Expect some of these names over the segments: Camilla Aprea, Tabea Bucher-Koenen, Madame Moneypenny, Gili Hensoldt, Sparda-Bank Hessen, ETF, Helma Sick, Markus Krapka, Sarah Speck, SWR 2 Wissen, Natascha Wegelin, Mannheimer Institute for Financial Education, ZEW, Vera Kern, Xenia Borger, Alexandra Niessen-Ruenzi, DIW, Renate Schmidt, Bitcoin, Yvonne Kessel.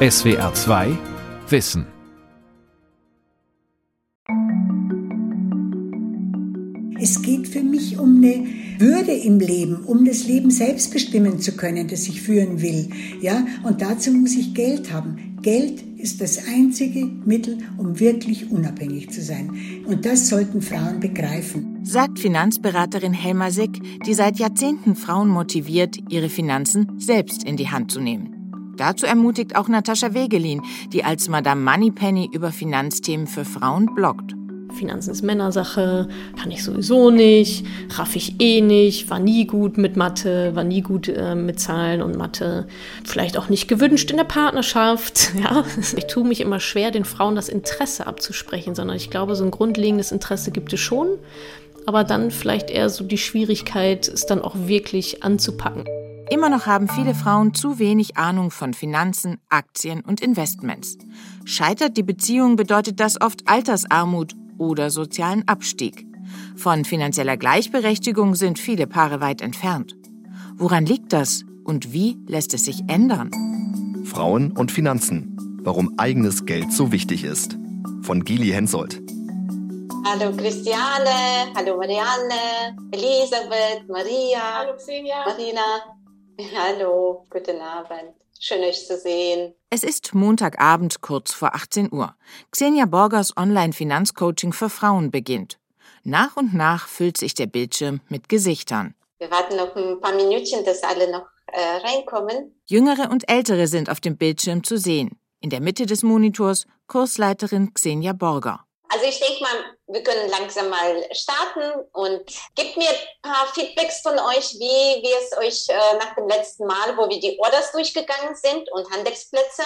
SWR 2 Wissen. Es geht für mich um eine Würde im Leben, um das Leben selbst bestimmen zu können, das ich führen will. Ja? Und dazu muss ich Geld haben. Geld ist das einzige Mittel, um wirklich unabhängig zu sein. Und das sollten Frauen begreifen. Sagt Finanzberaterin Helma Sick, die seit Jahrzehnten Frauen motiviert, ihre Finanzen selbst in die Hand zu nehmen. Dazu ermutigt auch Natascha Wegelin, die als Madame Moneypenny über Finanzthemen für Frauen bloggt. Finanzen ist Männersache, kann ich sowieso nicht, raff ich eh nicht, war nie gut mit Mathe, war nie gut mit Zahlen und Mathe. Vielleicht auch nicht gewünscht in der Partnerschaft. Ja? Ich tue mich immer schwer, den Frauen das Interesse abzusprechen, sondern ich glaube, so ein grundlegendes Interesse gibt es schon. Aber dann vielleicht eher so die Schwierigkeit, es dann auch wirklich anzupacken. Immer noch haben viele Frauen zu wenig Ahnung von Finanzen, Aktien und Investments. Scheitert die Beziehung, bedeutet das oft Altersarmut oder sozialen Abstieg. Von finanzieller Gleichberechtigung sind viele Paare weit entfernt. Woran liegt das und wie lässt es sich ändern? Frauen und Finanzen. Warum eigenes Geld so wichtig ist. Von Gili Hensoldt. Hallo Christiane, hallo Marianne, Elisabeth, Maria, hallo Xenia, Marina. Hallo, guten Abend. Schön, euch zu sehen. Es ist Montagabend, kurz vor 18 Uhr. Xenia Borgers Online-Finanzcoaching für Frauen beginnt. Nach und nach füllt sich der Bildschirm mit Gesichtern. Wir warten noch ein paar Minütchen, dass alle noch reinkommen. Jüngere und Ältere sind auf dem Bildschirm zu sehen. In der Mitte des Monitors Kursleiterin Xenia Borger. Also ich denke mal, wir können langsam mal starten und gebt mir ein paar Feedbacks von euch, wie es euch nach dem letzten Mal, wo wir die Orders durchgegangen sind und Handelsplätze,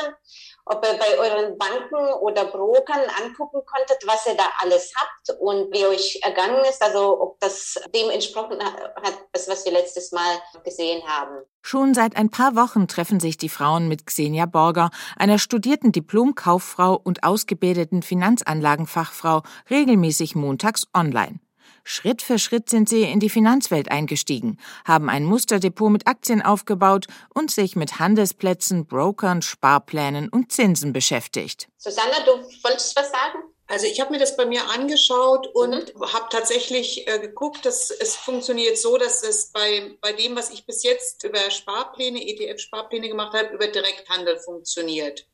ob ihr bei euren Banken oder Brokern angucken konntet, was ihr da alles habt und wie euch ergangen ist, also ob das dem entsprochen hat, was wir letztes Mal gesehen haben. Schon seit ein paar Wochen treffen sich die Frauen mit Xenia Borger, einer studierten Diplomkauffrau und ausgebildeten Finanzanlagenfachfrau, regelmäßig montags online. Schritt für Schritt sind sie in die Finanzwelt eingestiegen, haben ein Musterdepot mit Aktien aufgebaut und sich mit Handelsplätzen, Brokern, Sparplänen und Zinsen beschäftigt. Susanna, du wolltest was sagen? Also ich habe mir das bei mir angeschaut und habe tatsächlich geguckt, dass es funktioniert so, dass es bei dem, was ich bis jetzt über Sparpläne, ETF-Sparpläne gemacht habe, über Direkthandel funktioniert.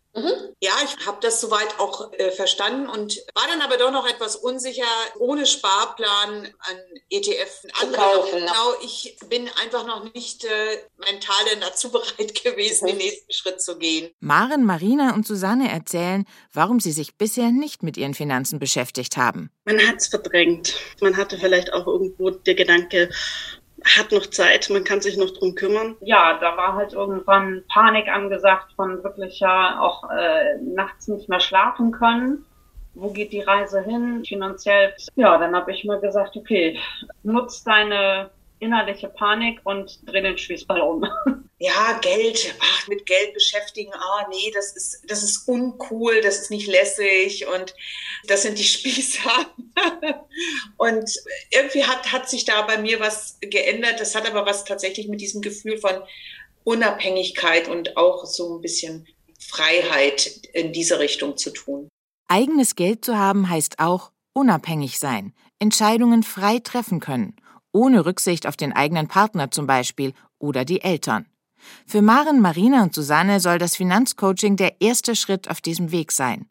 Ja, ich habe das soweit auch verstanden und war dann aber doch noch etwas unsicher, ohne Sparplan an ETF anzukaufen. Genau, ich bin einfach noch nicht mental dazu bereit gewesen, den nächsten Schritt zu gehen. Maren, Marina und Susanne erzählen, warum sie sich bisher nicht mit ihren Finanzen beschäftigt haben. Man hat es verdrängt. Man hatte vielleicht auch irgendwo der Gedanke, hat noch Zeit, man kann sich noch drum kümmern. Ja, da war halt irgendwann Panik angesagt von wirklicher, auch nachts nicht mehr schlafen können. Wo geht die Reise hin finanziell? Ja, dann habe ich mir gesagt, okay, nutz deine innerliche Panik und dreh den Spießball um. Ja, Geld, mit Geld beschäftigen, nee, das ist uncool, das ist nicht lässig und das sind die Spießer. Und irgendwie hat sich da bei mir was geändert, das hat aber was tatsächlich mit diesem Gefühl von Unabhängigkeit und auch so ein bisschen Freiheit in diese Richtung zu tun. Eigenes Geld zu haben heißt auch unabhängig sein, Entscheidungen frei treffen können, ohne Rücksicht auf den eigenen Partner zum Beispiel oder die Eltern. Für Maren, Marina und Susanne soll das Finanzcoaching der erste Schritt auf diesem Weg sein.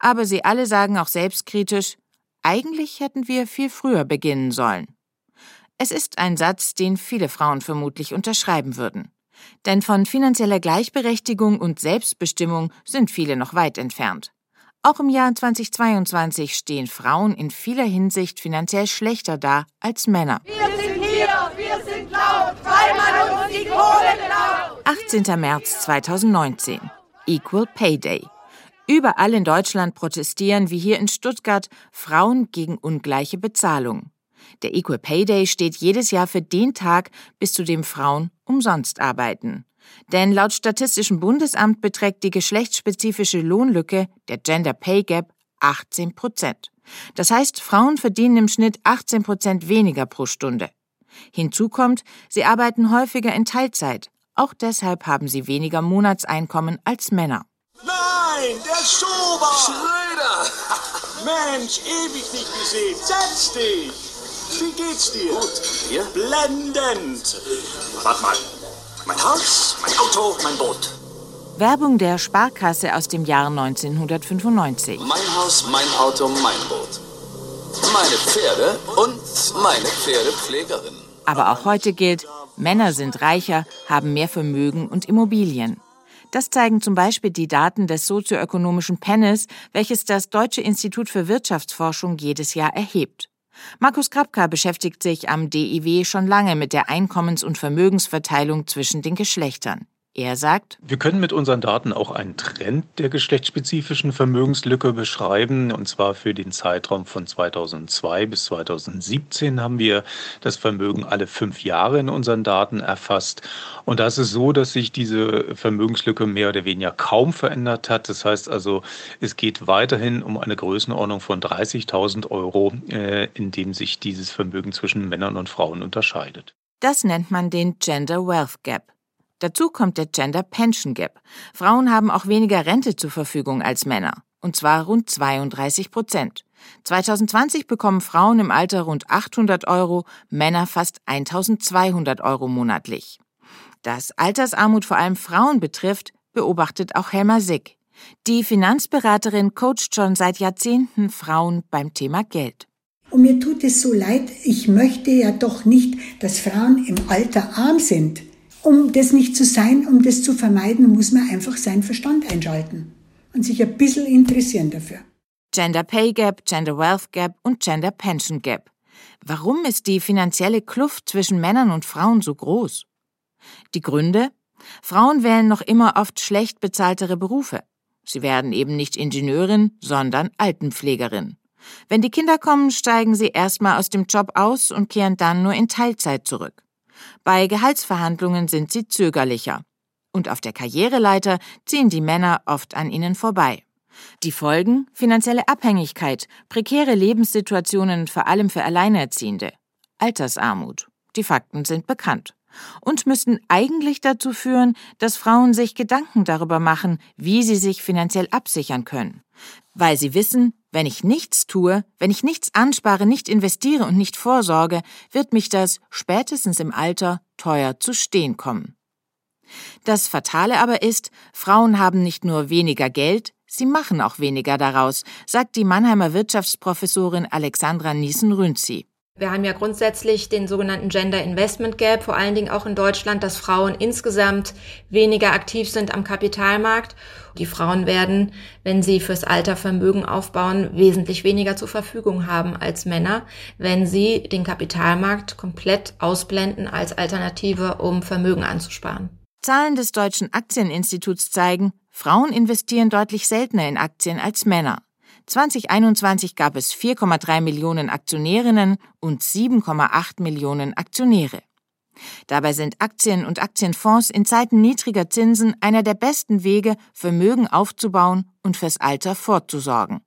Aber sie alle sagen auch selbstkritisch, eigentlich hätten wir viel früher beginnen sollen. Es ist ein Satz, den viele Frauen vermutlich unterschreiben würden. Denn von finanzieller Gleichberechtigung und Selbstbestimmung sind viele noch weit entfernt. Auch im Jahr 2022 stehen Frauen in vieler Hinsicht finanziell schlechter da als Männer. Wir sind hier, wir sind laut, weil man uns die Kohle klaut. 18. März 2019. Equal Pay Day. Überall in Deutschland protestieren, wie hier in Stuttgart, Frauen gegen ungleiche Bezahlung. Der Equal Pay Day steht jedes Jahr für den Tag, bis zu dem Frauen umsonst arbeiten. Denn laut Statistischem Bundesamt beträgt die geschlechtsspezifische Lohnlücke, der Gender Pay Gap, 18%. Das heißt, Frauen verdienen im Schnitt 18% weniger pro Stunde. Hinzu kommt, sie arbeiten häufiger in Teilzeit. Auch deshalb haben sie weniger Monatseinkommen als Männer. Nein, der Schober! Schröder! Mensch, ewig nicht gesehen. Setz dich! Wie geht's dir? Gut, und dir? Blendend! Warte mal. Mein Haus, mein Auto, mein Boot. Werbung der Sparkasse aus dem Jahr 1995. Mein Haus, mein Auto, mein Boot. Meine Pferde und meine Pferdepflegerin. Aber auch heute gilt, Männer sind reicher, haben mehr Vermögen und Immobilien. Das zeigen zum Beispiel die Daten des sozioökonomischen Panels, welches das Deutsche Institut für Wirtschaftsforschung jedes Jahr erhebt. Markus Krapka beschäftigt sich am DIW schon lange mit der Einkommens- und Vermögensverteilung zwischen den Geschlechtern. Er sagt, wir können mit unseren Daten auch einen Trend der geschlechtsspezifischen Vermögenslücke beschreiben. Und zwar für den Zeitraum von 2002 bis 2017 haben wir das Vermögen alle 5 Jahre in unseren Daten erfasst. Und da ist es so, dass sich diese Vermögenslücke mehr oder weniger kaum verändert hat. Das heißt also, es geht weiterhin um eine Größenordnung von 30.000 Euro, in dem sich dieses Vermögen zwischen Männern und Frauen unterscheidet. Das nennt man den Gender Wealth Gap. Dazu kommt der Gender Pension Gap. Frauen haben auch weniger Rente zur Verfügung als Männer. Und zwar rund 32%. 2020 bekommen Frauen im Alter rund 800 Euro, Männer fast 1200 Euro monatlich. Dass Altersarmut vor allem Frauen betrifft, beobachtet auch Helma Sick. Die Finanzberaterin coacht schon seit Jahrzehnten Frauen beim Thema Geld. Und mir tut es so leid, ich möchte ja doch nicht, dass Frauen im Alter arm sind. Um das nicht zu sein, um das zu vermeiden, muss man einfach seinen Verstand einschalten und sich ein bisschen interessieren dafür. Gender Pay Gap, Gender Wealth Gap und Gender Pension Gap. Warum ist die finanzielle Kluft zwischen Männern und Frauen so groß? Die Gründe? Frauen wählen noch immer oft schlecht bezahltere Berufe. Sie werden eben nicht Ingenieurin, sondern Altenpflegerin. Wenn die Kinder kommen, steigen sie erstmal aus dem Job aus und kehren dann nur in Teilzeit zurück. Bei Gehaltsverhandlungen sind sie zögerlicher. Und auf der Karriereleiter ziehen die Männer oft an ihnen vorbei. Die Folgen? Finanzielle Abhängigkeit, prekäre Lebenssituationen, vor allem für Alleinerziehende, Altersarmut. Die Fakten sind bekannt. Und müssten eigentlich dazu führen, dass Frauen sich Gedanken darüber machen, wie sie sich finanziell absichern können. Weil sie wissen, wenn ich nichts tue, wenn ich nichts anspare, nicht investiere und nicht vorsorge, wird mich das spätestens im Alter teuer zu stehen kommen. Das Fatale aber ist, Frauen haben nicht nur weniger Geld, sie machen auch weniger daraus, sagt die Mannheimer Wirtschaftsprofessorin Alexandra Niessen-Ruenzi. Wir haben ja grundsätzlich den sogenannten Gender Investment Gap, vor allen Dingen auch in Deutschland, dass Frauen insgesamt weniger aktiv sind am Kapitalmarkt. Die Frauen werden, wenn sie fürs Alter Vermögen aufbauen, wesentlich weniger zur Verfügung haben als Männer, wenn sie den Kapitalmarkt komplett ausblenden als Alternative, um Vermögen anzusparen. Zahlen des Deutschen Aktieninstituts zeigen, Frauen investieren deutlich seltener in Aktien als Männer. 2021 gab es 4,3 Millionen Aktionärinnen und 7,8 Millionen Aktionäre. Dabei sind Aktien und Aktienfonds in Zeiten niedriger Zinsen einer der besten Wege, Vermögen aufzubauen und fürs Alter vorzusorgen.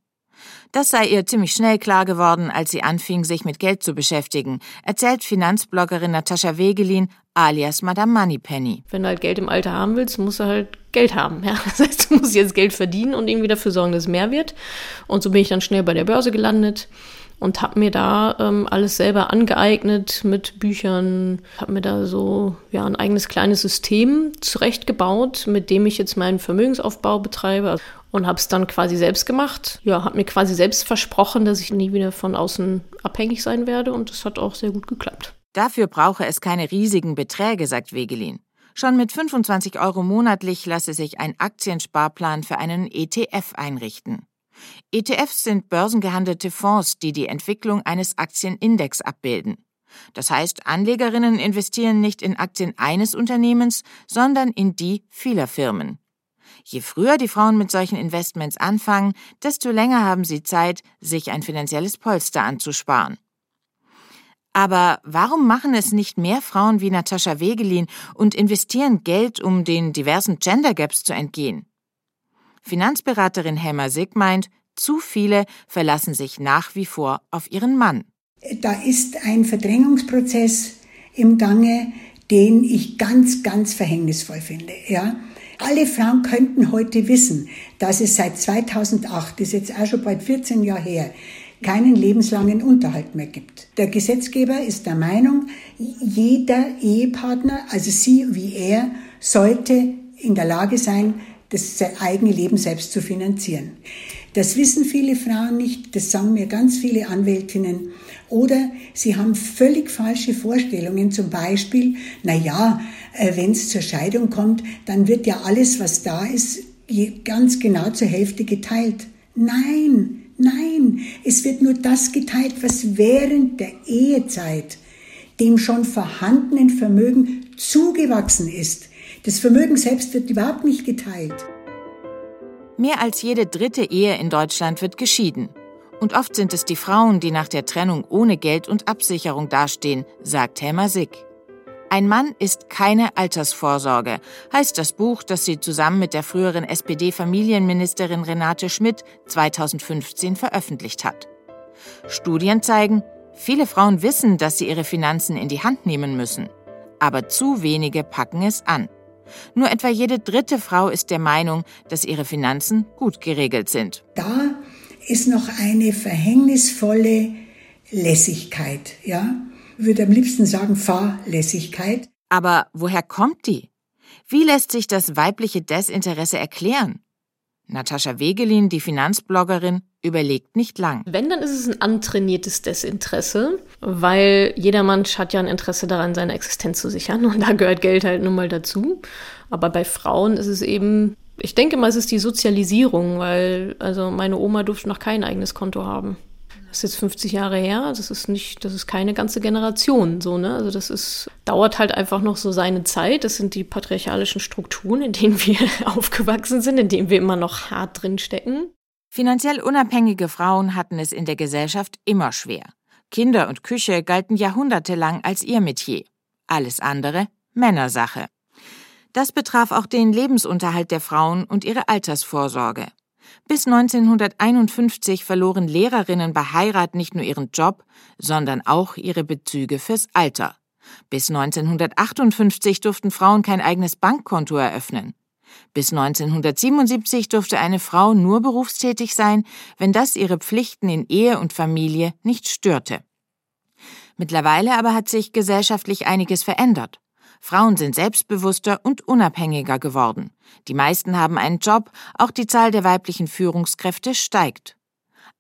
Das sei ihr ziemlich schnell klar geworden, als sie anfing, sich mit Geld zu beschäftigen, erzählt Finanzbloggerin Natascha Wegelin, alias Madame Moneypenny. Wenn du halt Geld im Alter haben willst, musst du halt Geld haben. Ja? Das heißt, du musst jetzt Geld verdienen und irgendwie dafür sorgen, dass es mehr wird. Und so bin ich dann schnell bei der Börse gelandet und habe mir da alles selber angeeignet mit Büchern. Habe mir da so ein eigenes kleines System zurechtgebaut, mit dem ich jetzt meinen Vermögensaufbau betreibe. Und habe es dann quasi selbst gemacht. Ja, habe mir quasi selbst versprochen, dass ich nie wieder von außen abhängig sein werde. Und das hat auch sehr gut geklappt. Dafür brauche es keine riesigen Beträge, sagt Wegelin. Schon mit 25 Euro monatlich lasse sich ein Aktiensparplan für einen ETF einrichten. ETFs sind börsengehandelte Fonds, die die Entwicklung eines Aktienindex abbilden. Das heißt, Anlegerinnen investieren nicht in Aktien eines Unternehmens, sondern in die vieler Firmen. Je früher die Frauen mit solchen Investments anfangen, desto länger haben sie Zeit, sich ein finanzielles Polster anzusparen. Aber warum machen es nicht mehr Frauen wie Natascha Wegelin und investieren Geld, um den diversen Gender Gaps zu entgehen? Finanzberaterin Helma Sick meint, zu viele verlassen sich nach wie vor auf ihren Mann. Da ist ein Verdrängungsprozess im Gange, den ich ganz, ganz verhängnisvoll finde. Ja? Alle Frauen könnten heute wissen, dass es seit 2008, das ist jetzt auch schon bald 14 Jahre her, keinen lebenslangen Unterhalt mehr gibt. Der Gesetzgeber ist der Meinung, jeder Ehepartner, also sie wie er, sollte in der Lage sein, das eigene Leben selbst zu finanzieren. Das wissen viele Frauen nicht, das sagen mir ganz viele Anwältinnen. Oder sie haben völlig falsche Vorstellungen, zum Beispiel, naja, wenn es zur Scheidung kommt, dann wird ja alles, was da ist, ganz genau zur Hälfte geteilt. Nein, nein, es wird nur das geteilt, was während der Ehezeit dem schon vorhandenen Vermögen zugewachsen ist. Das Vermögen selbst wird überhaupt nicht geteilt. Mehr als jede dritte Ehe in Deutschland wird geschieden. Und oft sind es die Frauen, die nach der Trennung ohne Geld und Absicherung dastehen, sagt Helma Sick. Ein Mann ist keine Altersvorsorge, heißt das Buch, das sie zusammen mit der früheren SPD-Familienministerin Renate Schmidt 2015 veröffentlicht hat. Studien zeigen, viele Frauen wissen, dass sie ihre Finanzen in die Hand nehmen müssen. Aber zu wenige packen es an. Nur etwa jede dritte Frau ist der Meinung, dass ihre Finanzen gut geregelt sind. Da ist noch eine verhängnisvolle Lässigkeit, ja? Ich würde am liebsten sagen Fahrlässigkeit. Aber woher kommt die? Wie lässt sich das weibliche Desinteresse erklären? Natascha Wegelin, die Finanzbloggerin, überlegt nicht lang. Wenn, dann ist es ein antrainiertes Desinteresse, weil jeder Mensch hat ja ein Interesse daran, seine Existenz zu sichern und da gehört Geld halt nun mal dazu. Aber bei Frauen ist es eben, ich denke mal, es ist die Sozialisierung, weil also meine Oma durfte noch kein eigenes Konto haben. Das ist jetzt 50 Jahre her, das ist keine ganze Generation, so, ne? Also dauert halt einfach noch so seine Zeit. Das sind die patriarchalischen Strukturen, in denen wir aufgewachsen sind, in denen wir immer noch hart drin stecken. Finanziell unabhängige Frauen hatten es in der Gesellschaft immer schwer. Kinder und Küche galten jahrhundertelang als ihr Metier. Alles andere Männersache. Das betraf auch den Lebensunterhalt der Frauen und ihre Altersvorsorge. Bis 1951 verloren Lehrerinnen bei Heirat nicht nur ihren Job, sondern auch ihre Bezüge fürs Alter. Bis 1958 durften Frauen kein eigenes Bankkonto eröffnen. Bis 1977 durfte eine Frau nur berufstätig sein, wenn das ihre Pflichten in Ehe und Familie nicht störte. Mittlerweile aber hat sich gesellschaftlich einiges verändert. Frauen sind selbstbewusster und unabhängiger geworden. Die meisten haben einen Job, auch die Zahl der weiblichen Führungskräfte steigt.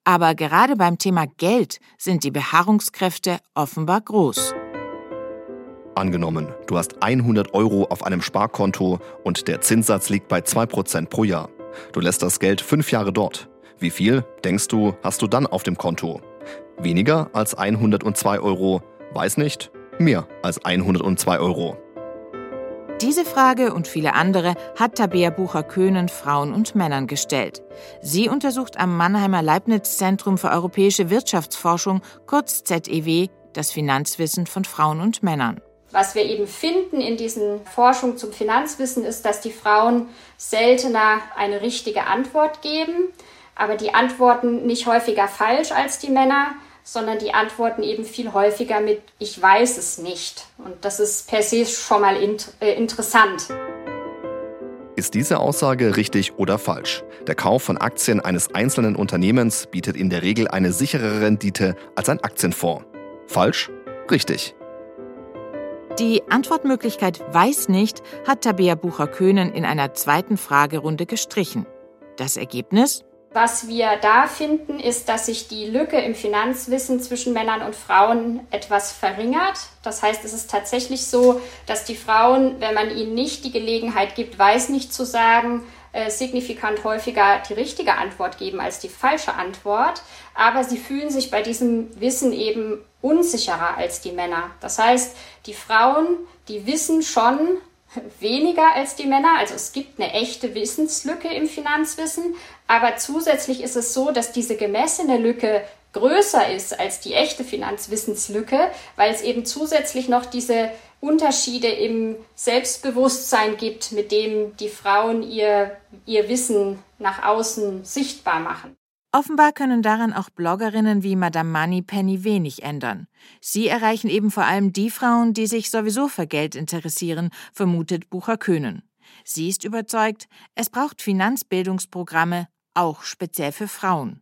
Aber gerade beim Thema Geld sind die Beharrungskräfte offenbar groß. Angenommen, du hast 100 Euro auf einem Sparkonto und der Zinssatz liegt bei 2% pro Jahr. Du lässt das Geld 5 Jahre dort. Wie viel, denkst du, hast du dann auf dem Konto? Weniger als 102 Euro, weiß nicht, mehr als 102 Euro. Diese Frage und viele andere hat Tabea Bucher-Koenen Frauen und Männern gestellt. Sie untersucht am Mannheimer Leibniz-Zentrum für europäische Wirtschaftsforschung, kurz ZEW, das Finanzwissen von Frauen und Männern. Was wir eben finden in diesen Forschungen zum Finanzwissen ist, dass die Frauen seltener eine richtige Antwort geben, aber die antworten nicht häufiger falsch als die Männer, sondern die antworten eben viel häufiger mit „Ich weiß es nicht". Und das ist per se schon mal interessant. Ist diese Aussage richtig oder falsch? Der Kauf von Aktien eines einzelnen Unternehmens bietet in der Regel eine sichere Rendite als ein Aktienfonds. Falsch? Richtig. Die Antwortmöglichkeit „Weiß nicht" hat Tabea Bucher-Koenen in einer zweiten Fragerunde gestrichen. Das Ergebnis? Was wir da finden, ist, dass sich die Lücke im Finanzwissen zwischen Männern und Frauen etwas verringert. Das heißt, es ist tatsächlich so, dass die Frauen, wenn man ihnen nicht die Gelegenheit gibt, weiß nicht zu sagen, signifikant häufiger die richtige Antwort geben als die falsche Antwort. Aber sie fühlen sich bei diesem Wissen eben unsicherer als die Männer. Das heißt, die Frauen, die wissen schon weniger als die Männer. Also es gibt eine echte Wissenslücke im Finanzwissen. Aber zusätzlich ist es so, dass diese gemessene Lücke größer ist als die echte Finanzwissenslücke, weil es eben zusätzlich noch diese Unterschiede im Selbstbewusstsein gibt, mit dem die Frauen ihr Wissen nach außen sichtbar machen. Offenbar können daran auch Bloggerinnen wie Madame Moneypenny wenig ändern. Sie erreichen eben vor allem die Frauen, die sich sowieso für Geld interessieren, vermutet Bucher-Koenen. Sie ist überzeugt, es braucht Finanzbildungsprogramme, auch speziell für Frauen.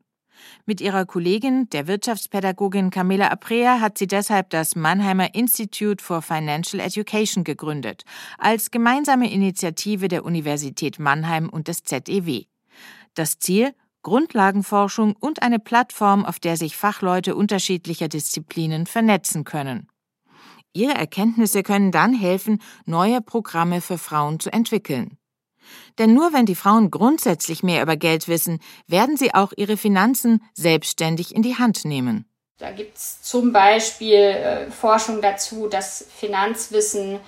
Mit ihrer Kollegin, der Wirtschaftspädagogin Camilla Aprea, hat sie deshalb das Mannheimer Institute for Financial Education gegründet, als gemeinsame Initiative der Universität Mannheim und des ZEW. Das Ziel: Grundlagenforschung und eine Plattform, auf der sich Fachleute unterschiedlicher Disziplinen vernetzen können. Ihre Erkenntnisse können dann helfen, neue Programme für Frauen zu entwickeln. Denn nur wenn die Frauen grundsätzlich mehr über Geld wissen, werden sie auch ihre Finanzen selbstständig in die Hand nehmen. Da gibt es zum Beispiel Forschung dazu, dass Finanzwissen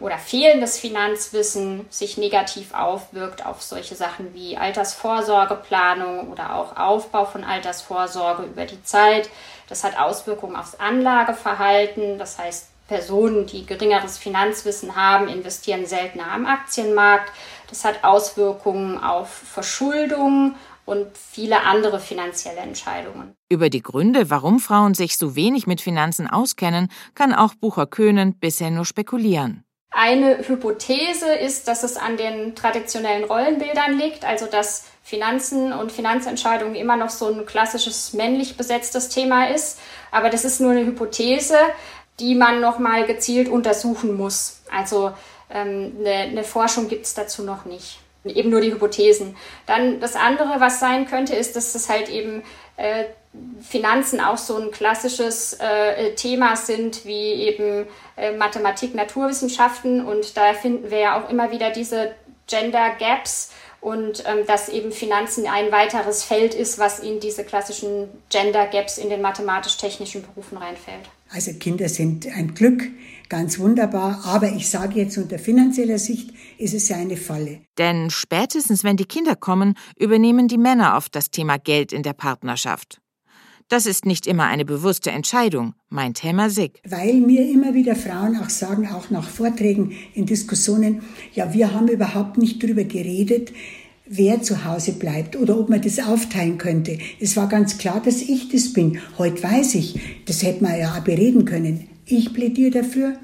oder fehlendes Finanzwissen sich negativ aufwirkt auf solche Sachen wie Altersvorsorgeplanung oder auch Aufbau von Altersvorsorge über die Zeit. Das hat Auswirkungen aufs Anlageverhalten. Das heißt, Personen, die geringeres Finanzwissen haben, investieren seltener am Aktienmarkt. Das hat Auswirkungen auf Verschuldung und viele andere finanzielle Entscheidungen. Über die Gründe, warum Frauen sich so wenig mit Finanzen auskennen, kann auch Bucher-Koenen bisher nur spekulieren. Eine Hypothese ist, dass es an den traditionellen Rollenbildern liegt, also dass Finanzen und Finanzentscheidungen immer noch so ein klassisches männlich besetztes Thema ist. Aber das ist nur eine Hypothese, die man nochmal gezielt untersuchen muss. Also eine Forschung gibt es dazu noch nicht. Eben nur die Hypothesen. Dann das andere, was sein könnte, ist, dass es halt eben Finanzen auch so ein klassisches Thema sind wie eben Mathematik, Naturwissenschaften. Und da finden wir ja auch immer wieder diese Gender Gaps und dass eben Finanzen ein weiteres Feld ist, was in diese klassischen Gender Gaps in den mathematisch-technischen Berufen reinfällt. Also Kinder sind ein Glück, ganz wunderbar, aber ich sage jetzt unter finanzieller Sicht ist es ja eine Falle. Denn spätestens, wenn die Kinder kommen, übernehmen die Männer oft das Thema Geld in der Partnerschaft. Das ist nicht immer eine bewusste Entscheidung, meint Helma Sick. Weil mir immer wieder Frauen auch sagen, auch nach Vorträgen in Diskussionen, ja, wir haben überhaupt nicht drüber geredet, wer zu Hause bleibt oder ob man das aufteilen könnte. Es war ganz klar, dass ich das bin. Heute weiß ich, das hätte man ja auch bereden können. Ich plädiere dafür,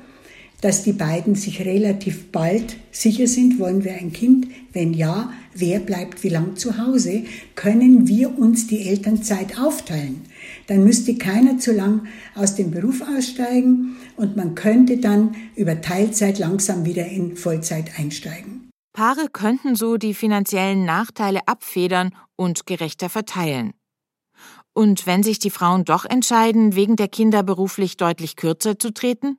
dass die beiden sich relativ bald sicher sind, wollen wir ein Kind? Wenn ja, wer bleibt wie lang zu Hause? Können wir uns die Elternzeit aufteilen? Dann müsste keiner zu lang aus dem Beruf aussteigen und man könnte dann über Teilzeit langsam wieder in Vollzeit einsteigen. Paare könnten so die finanziellen Nachteile abfedern und gerechter verteilen. Und wenn sich die Frauen doch entscheiden, wegen der Kinder beruflich deutlich kürzer zu treten?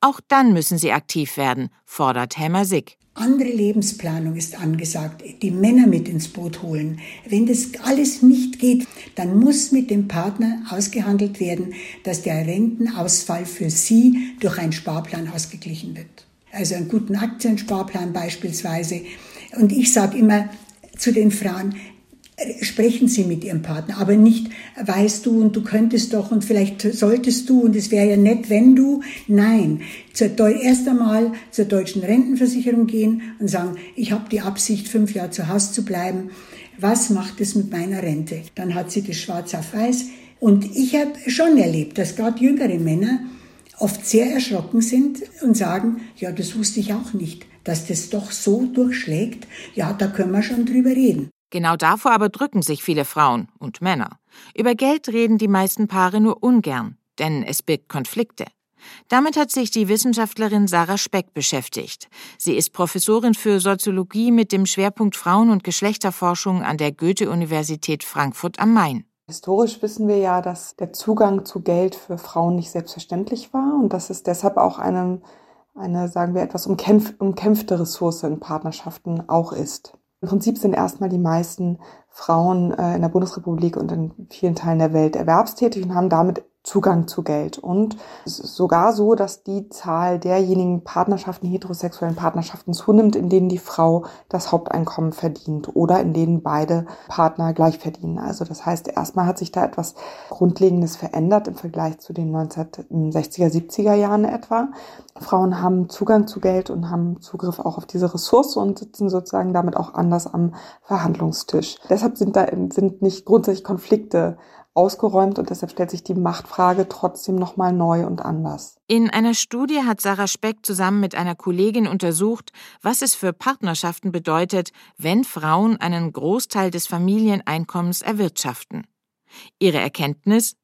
Auch dann müssen sie aktiv werden, fordert Helma Sick. Andere Lebensplanung ist angesagt, die Männer mit ins Boot holen. Wenn das alles nicht geht, dann muss mit dem Partner ausgehandelt werden, dass der Rentenausfall für sie durch einen Sparplan ausgeglichen wird. Also einen guten Aktiensparplan beispielsweise. Und ich sage immer zu den Frauen, sprechen Sie mit Ihrem Partner, aber nicht, weißt du und du könntest doch und vielleicht solltest du und es wäre ja nett, wenn du. Nein, erst einmal zur deutschen Rentenversicherung gehen und sagen, ich habe die Absicht, 5 Jahre zu Hause zu bleiben. Was macht es mit meiner Rente? Dann hat sie das schwarz auf weiß. Und ich habe schon erlebt, dass gerade jüngere Männer oft sehr erschrocken sind und sagen, ja, das wusste ich auch nicht, dass das doch so durchschlägt, ja, da können wir schon drüber reden. Genau davor aber drücken sich viele Frauen und Männer. Über Geld reden die meisten Paare nur ungern, denn es birgt Konflikte. Damit hat sich die Wissenschaftlerin Sarah Speck beschäftigt. Sie ist Professorin für Soziologie mit dem Schwerpunkt Frauen- und Geschlechterforschung an der Goethe-Universität Frankfurt am Main. Historisch wissen wir ja, dass der Zugang zu Geld für Frauen nicht selbstverständlich war und dass es deshalb auch eine sagen wir, etwas umkämpfte Ressource in Partnerschaften auch ist. Im Prinzip sind erstmal die meisten Frauen in der Bundesrepublik und in vielen Teilen der Welt erwerbstätig und haben damit Zugang zu Geld. Und es ist sogar so, dass die Zahl derjenigen Partnerschaften, heterosexuellen Partnerschaften zunimmt, in denen die Frau das Haupteinkommen verdient oder in denen beide Partner gleich verdienen. Also das heißt, erstmal hat sich da etwas Grundlegendes verändert im Vergleich zu den 1960er, 70er Jahren etwa. Frauen haben Zugang zu Geld und haben Zugriff auch auf diese Ressource und sitzen sozusagen damit auch anders am Verhandlungstisch. Deshalb sind nicht grundsätzlich Konflikte ausgeräumt und deshalb stellt sich die Machtfrage trotzdem nochmal neu und anders. In einer Studie hat Sarah Speck zusammen mit einer Kollegin untersucht, was es für Partnerschaften bedeutet, wenn Frauen einen Großteil des Familieneinkommens erwirtschaften. Ihre Erkenntnis?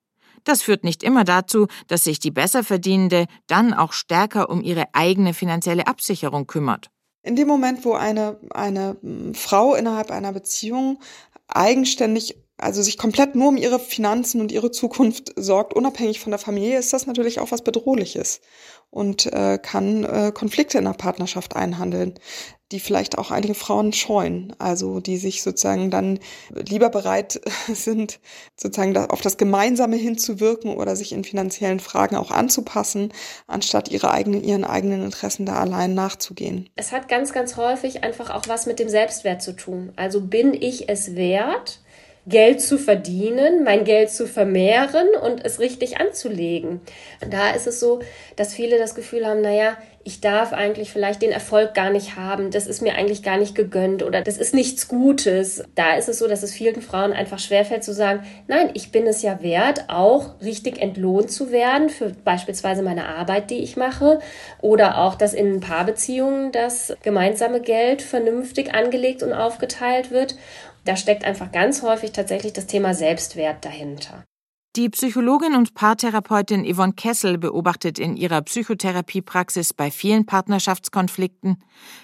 Das führt nicht immer dazu, dass sich die Besserverdienende dann auch stärker um ihre eigene finanzielle Absicherung kümmert. In dem Moment, wo eine Frau innerhalb einer Beziehung eigenständig, also sich komplett nur um ihre Finanzen und ihre Zukunft sorgt, unabhängig von der Familie, ist das natürlich auch was Bedrohliches und kann Konflikte in der Partnerschaft einhandeln, die vielleicht auch einige Frauen scheuen, also die sich sozusagen dann lieber bereit sind, sozusagen auf das Gemeinsame hinzuwirken oder sich in finanziellen Fragen auch anzupassen, anstatt ihren eigenen Interessen da allein nachzugehen. Es hat ganz, ganz häufig einfach auch was mit dem Selbstwert zu tun. Also bin ich es wert, Geld zu verdienen, mein Geld zu vermehren und es richtig anzulegen. Und da ist es so, dass viele das Gefühl haben, ich darf eigentlich vielleicht den Erfolg gar nicht haben, das ist mir eigentlich gar nicht gegönnt oder das ist nichts Gutes. Da ist es so, dass es vielen Frauen einfach schwerfällt zu sagen, nein, ich bin es ja wert, auch richtig entlohnt zu werden für beispielsweise meine Arbeit, die ich mache oder auch, dass in Paarbeziehungen das gemeinsame Geld vernünftig angelegt und aufgeteilt wird. Da steckt einfach ganz häufig tatsächlich das Thema Selbstwert dahinter. Die Psychologin und Paartherapeutin Yvonne Kessel beobachtet in ihrer Psychotherapiepraxis bei vielen Partnerschaftskonflikten,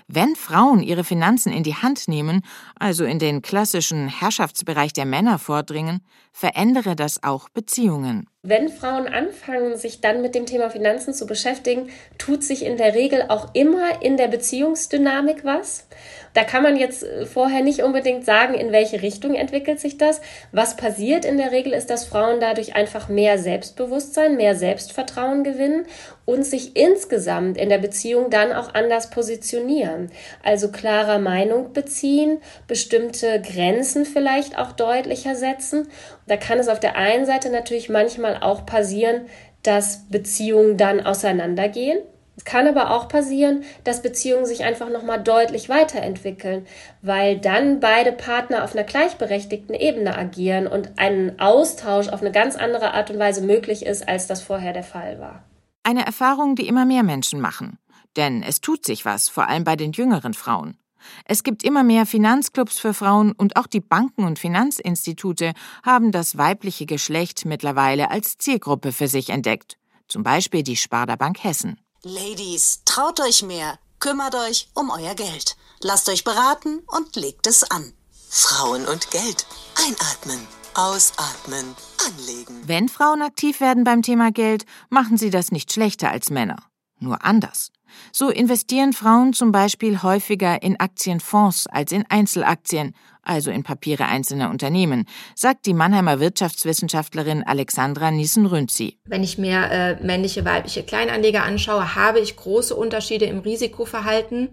wenn Frauen ihre Finanzen in die Hand nehmen, also in den klassischen Herrschaftsbereich der Männer vordringen, verändere das auch Beziehungen. Wenn Frauen anfangen, sich dann mit dem Thema Finanzen zu beschäftigen, tut sich in der Regel auch immer in der Beziehungsdynamik was. Da kann man jetzt vorher nicht unbedingt sagen, in welche Richtung entwickelt sich das. Was passiert in der Regel ist, dass Frauen dadurch einfach mehr Selbstbewusstsein, mehr Selbstvertrauen gewinnen und sich insgesamt in der Beziehung dann auch anders positionieren. Also klarer Meinung beziehen, bestimmte Grenzen vielleicht auch deutlicher setzen. Da kann es auf der einen Seite natürlich manchmal auch passieren, dass Beziehungen dann auseinandergehen. Es kann aber auch passieren, dass Beziehungen sich einfach nochmal deutlich weiterentwickeln, weil dann beide Partner auf einer gleichberechtigten Ebene agieren und ein Austausch auf eine ganz andere Art und Weise möglich ist, als das vorher der Fall war. Eine Erfahrung, die immer mehr Menschen machen. Denn es tut sich was, vor allem bei den jüngeren Frauen. Es gibt immer mehr Finanzclubs für Frauen und auch die Banken und Finanzinstitute haben das weibliche Geschlecht mittlerweile als Zielgruppe für sich entdeckt. Zum Beispiel die Sparda-Bank Hessen. Ladies, traut euch mehr, kümmert euch um euer Geld. Lasst euch beraten und legt es an. Frauen und Geld. Einatmen, ausatmen, anlegen. Wenn Frauen aktiv werden beim Thema Geld, machen sie das nicht schlechter als Männer. Nur anders. So investieren Frauen zum Beispiel häufiger in Aktienfonds als in Einzelaktien, also in Papiere einzelner Unternehmen, sagt die Mannheimer Wirtschaftswissenschaftlerin Alexandra Niessen-Ruenzi. Wenn ich mir männliche, weibliche Kleinanleger anschaue, habe ich große Unterschiede im Risikoverhalten.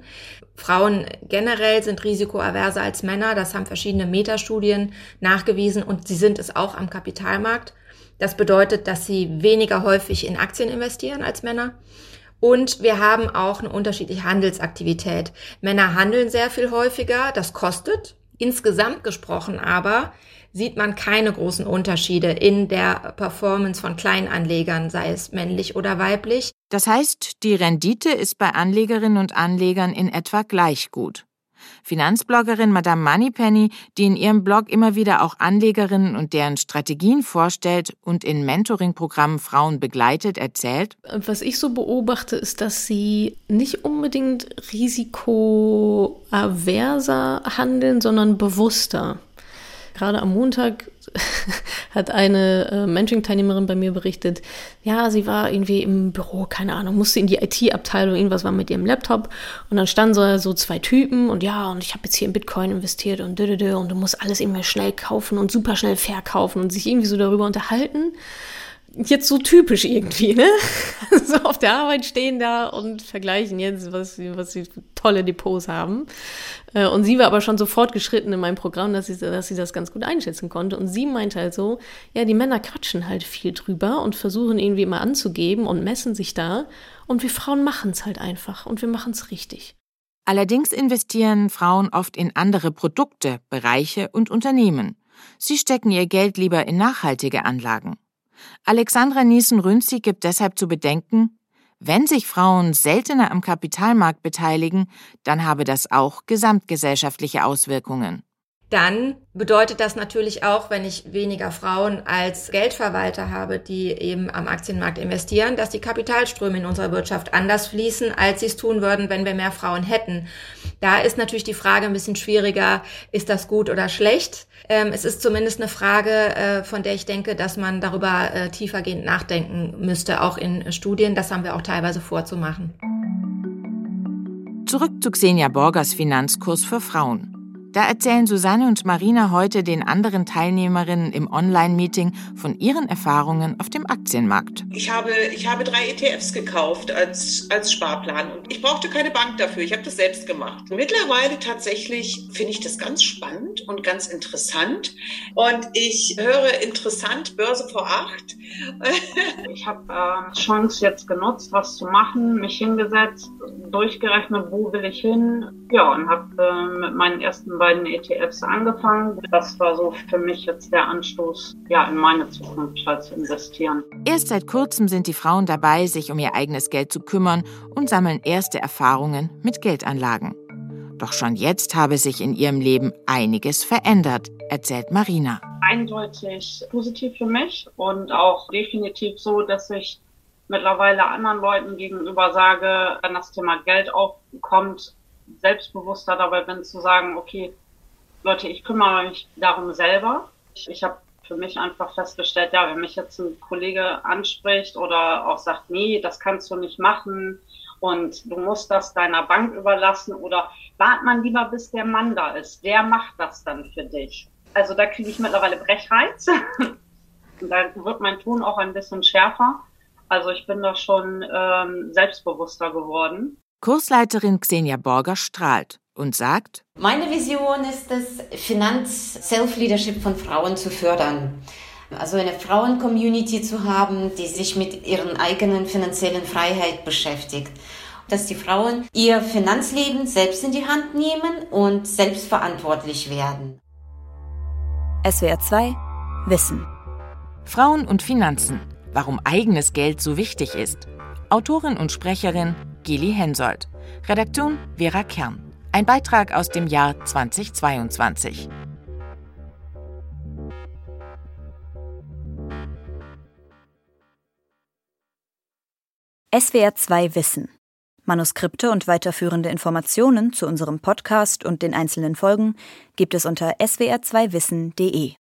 Frauen generell sind risikoaverser als Männer, das haben verschiedene Metastudien nachgewiesen und sie sind es auch am Kapitalmarkt. Das bedeutet, dass sie weniger häufig in Aktien investieren als Männer. Und wir haben auch eine unterschiedliche Handelsaktivität. Männer handeln sehr viel häufiger, das kostet. Insgesamt gesprochen aber sieht man keine großen Unterschiede in der Performance von Kleinanlegern, sei es männlich oder weiblich. Das heißt, die Rendite ist bei Anlegerinnen und Anlegern in etwa gleich gut. Finanzbloggerin Madame Moneypenny, die in ihrem Blog immer wieder auch Anlegerinnen und deren Strategien vorstellt und in Mentoring-Programmen Frauen begleitet, erzählt: Was ich so beobachte, ist, dass sie nicht unbedingt risikoaverser handeln, sondern bewusster. Gerade am Montag hat eine Mentoring-Teilnehmerin bei mir berichtet, ja, sie war irgendwie im Büro, keine Ahnung, musste in die IT-Abteilung, irgendwas war mit ihrem Laptop und dann standen so zwei Typen und ja, und ich habe jetzt hier in Bitcoin investiert und und du musst alles irgendwie schnell kaufen und super schnell verkaufen und sich irgendwie so darüber unterhalten. Jetzt so typisch irgendwie, ne? So auf der Arbeit stehen da und vergleichen jetzt, was sie für tolle Depots haben. Und sie war aber schon so fortgeschritten in meinem Programm, dass sie das ganz gut einschätzen konnte. Und sie meinte halt so, ja, die Männer quatschen halt viel drüber und versuchen irgendwie immer anzugeben und messen sich da. Und wir Frauen machen es halt einfach und wir machen es richtig. Allerdings investieren Frauen oft in andere Produkte, Bereiche und Unternehmen. Sie stecken ihr Geld lieber in nachhaltige Anlagen. Alexandra Niessen-Ruenzi gibt deshalb zu bedenken, wenn sich Frauen seltener am Kapitalmarkt beteiligen, dann habe das auch gesamtgesellschaftliche Auswirkungen. Dann bedeutet das natürlich auch, wenn ich weniger Frauen als Geldverwalter habe, die eben am Aktienmarkt investieren, dass die Kapitalströme in unserer Wirtschaft anders fließen, als sie es tun würden, wenn wir mehr Frauen hätten. Da ist natürlich die Frage ein bisschen schwieriger, ist das gut oder schlecht? Es ist zumindest eine Frage, von der ich denke, dass man darüber tiefergehend nachdenken müsste, auch in Studien. Das haben wir auch teilweise vorzumachen. Zurück zu Xenia Borgers Finanzkurs für Frauen. Da erzählen Susanne und Marina heute den anderen Teilnehmerinnen im Online-Meeting von ihren Erfahrungen auf dem Aktienmarkt. Ich habe 3 ETFs gekauft als Sparplan und ich brauchte keine Bank dafür. Ich habe das selbst gemacht. Mittlerweile tatsächlich finde ich das ganz spannend und ganz interessant. Und ich höre interessant Börse vor 8. Ich habe die Chance jetzt genutzt, was zu machen, mich hingesetzt, durchgerechnet, wo will ich hin. Ja, und habe mit meinen ersten beiden ETFs angefangen. Das war so für mich jetzt der Anstoß, ja, in meine Zukunft zu investieren. Erst seit kurzem sind die Frauen dabei, sich um ihr eigenes Geld zu kümmern und sammeln erste Erfahrungen mit Geldanlagen. Doch schon jetzt habe sich in ihrem Leben einiges verändert, erzählt Marina. Eindeutig positiv für mich und auch definitiv so, dass ich mittlerweile anderen Leuten gegenüber sage, wenn das Thema Geld aufkommt, selbstbewusster dabei bin zu sagen, okay, Leute, ich kümmere mich darum selber. Ich habe für mich einfach festgestellt, ja, wenn mich jetzt ein Kollege anspricht oder auch sagt, nee, das kannst du nicht machen und du musst das deiner Bank überlassen oder wart man lieber, bis der Mann da ist, der macht das dann für dich. Also da kriege ich mittlerweile Brechreiz und da wird mein Ton auch ein bisschen schärfer. Also ich bin da schon selbstbewusster geworden. Kursleiterin Xenia Borger strahlt und sagt: Meine Vision ist es, Finanz-Self-Leadership von Frauen zu fördern. Also eine Frauen-Community zu haben, die sich mit ihren eigenen finanziellen Freiheit beschäftigt. Dass die Frauen ihr Finanzleben selbst in die Hand nehmen und selbstverantwortlich werden. SWR 2 Wissen. Frauen und Finanzen. Warum eigenes Geld so wichtig ist. Autorin und Sprecherin Gili Hensoldt. Redaktion Vera Kern. Ein Beitrag aus dem Jahr 2022. SWR 2 Wissen. Manuskripte und weiterführende Informationen zu unserem Podcast und den einzelnen Folgen gibt es unter swr2wissen.de.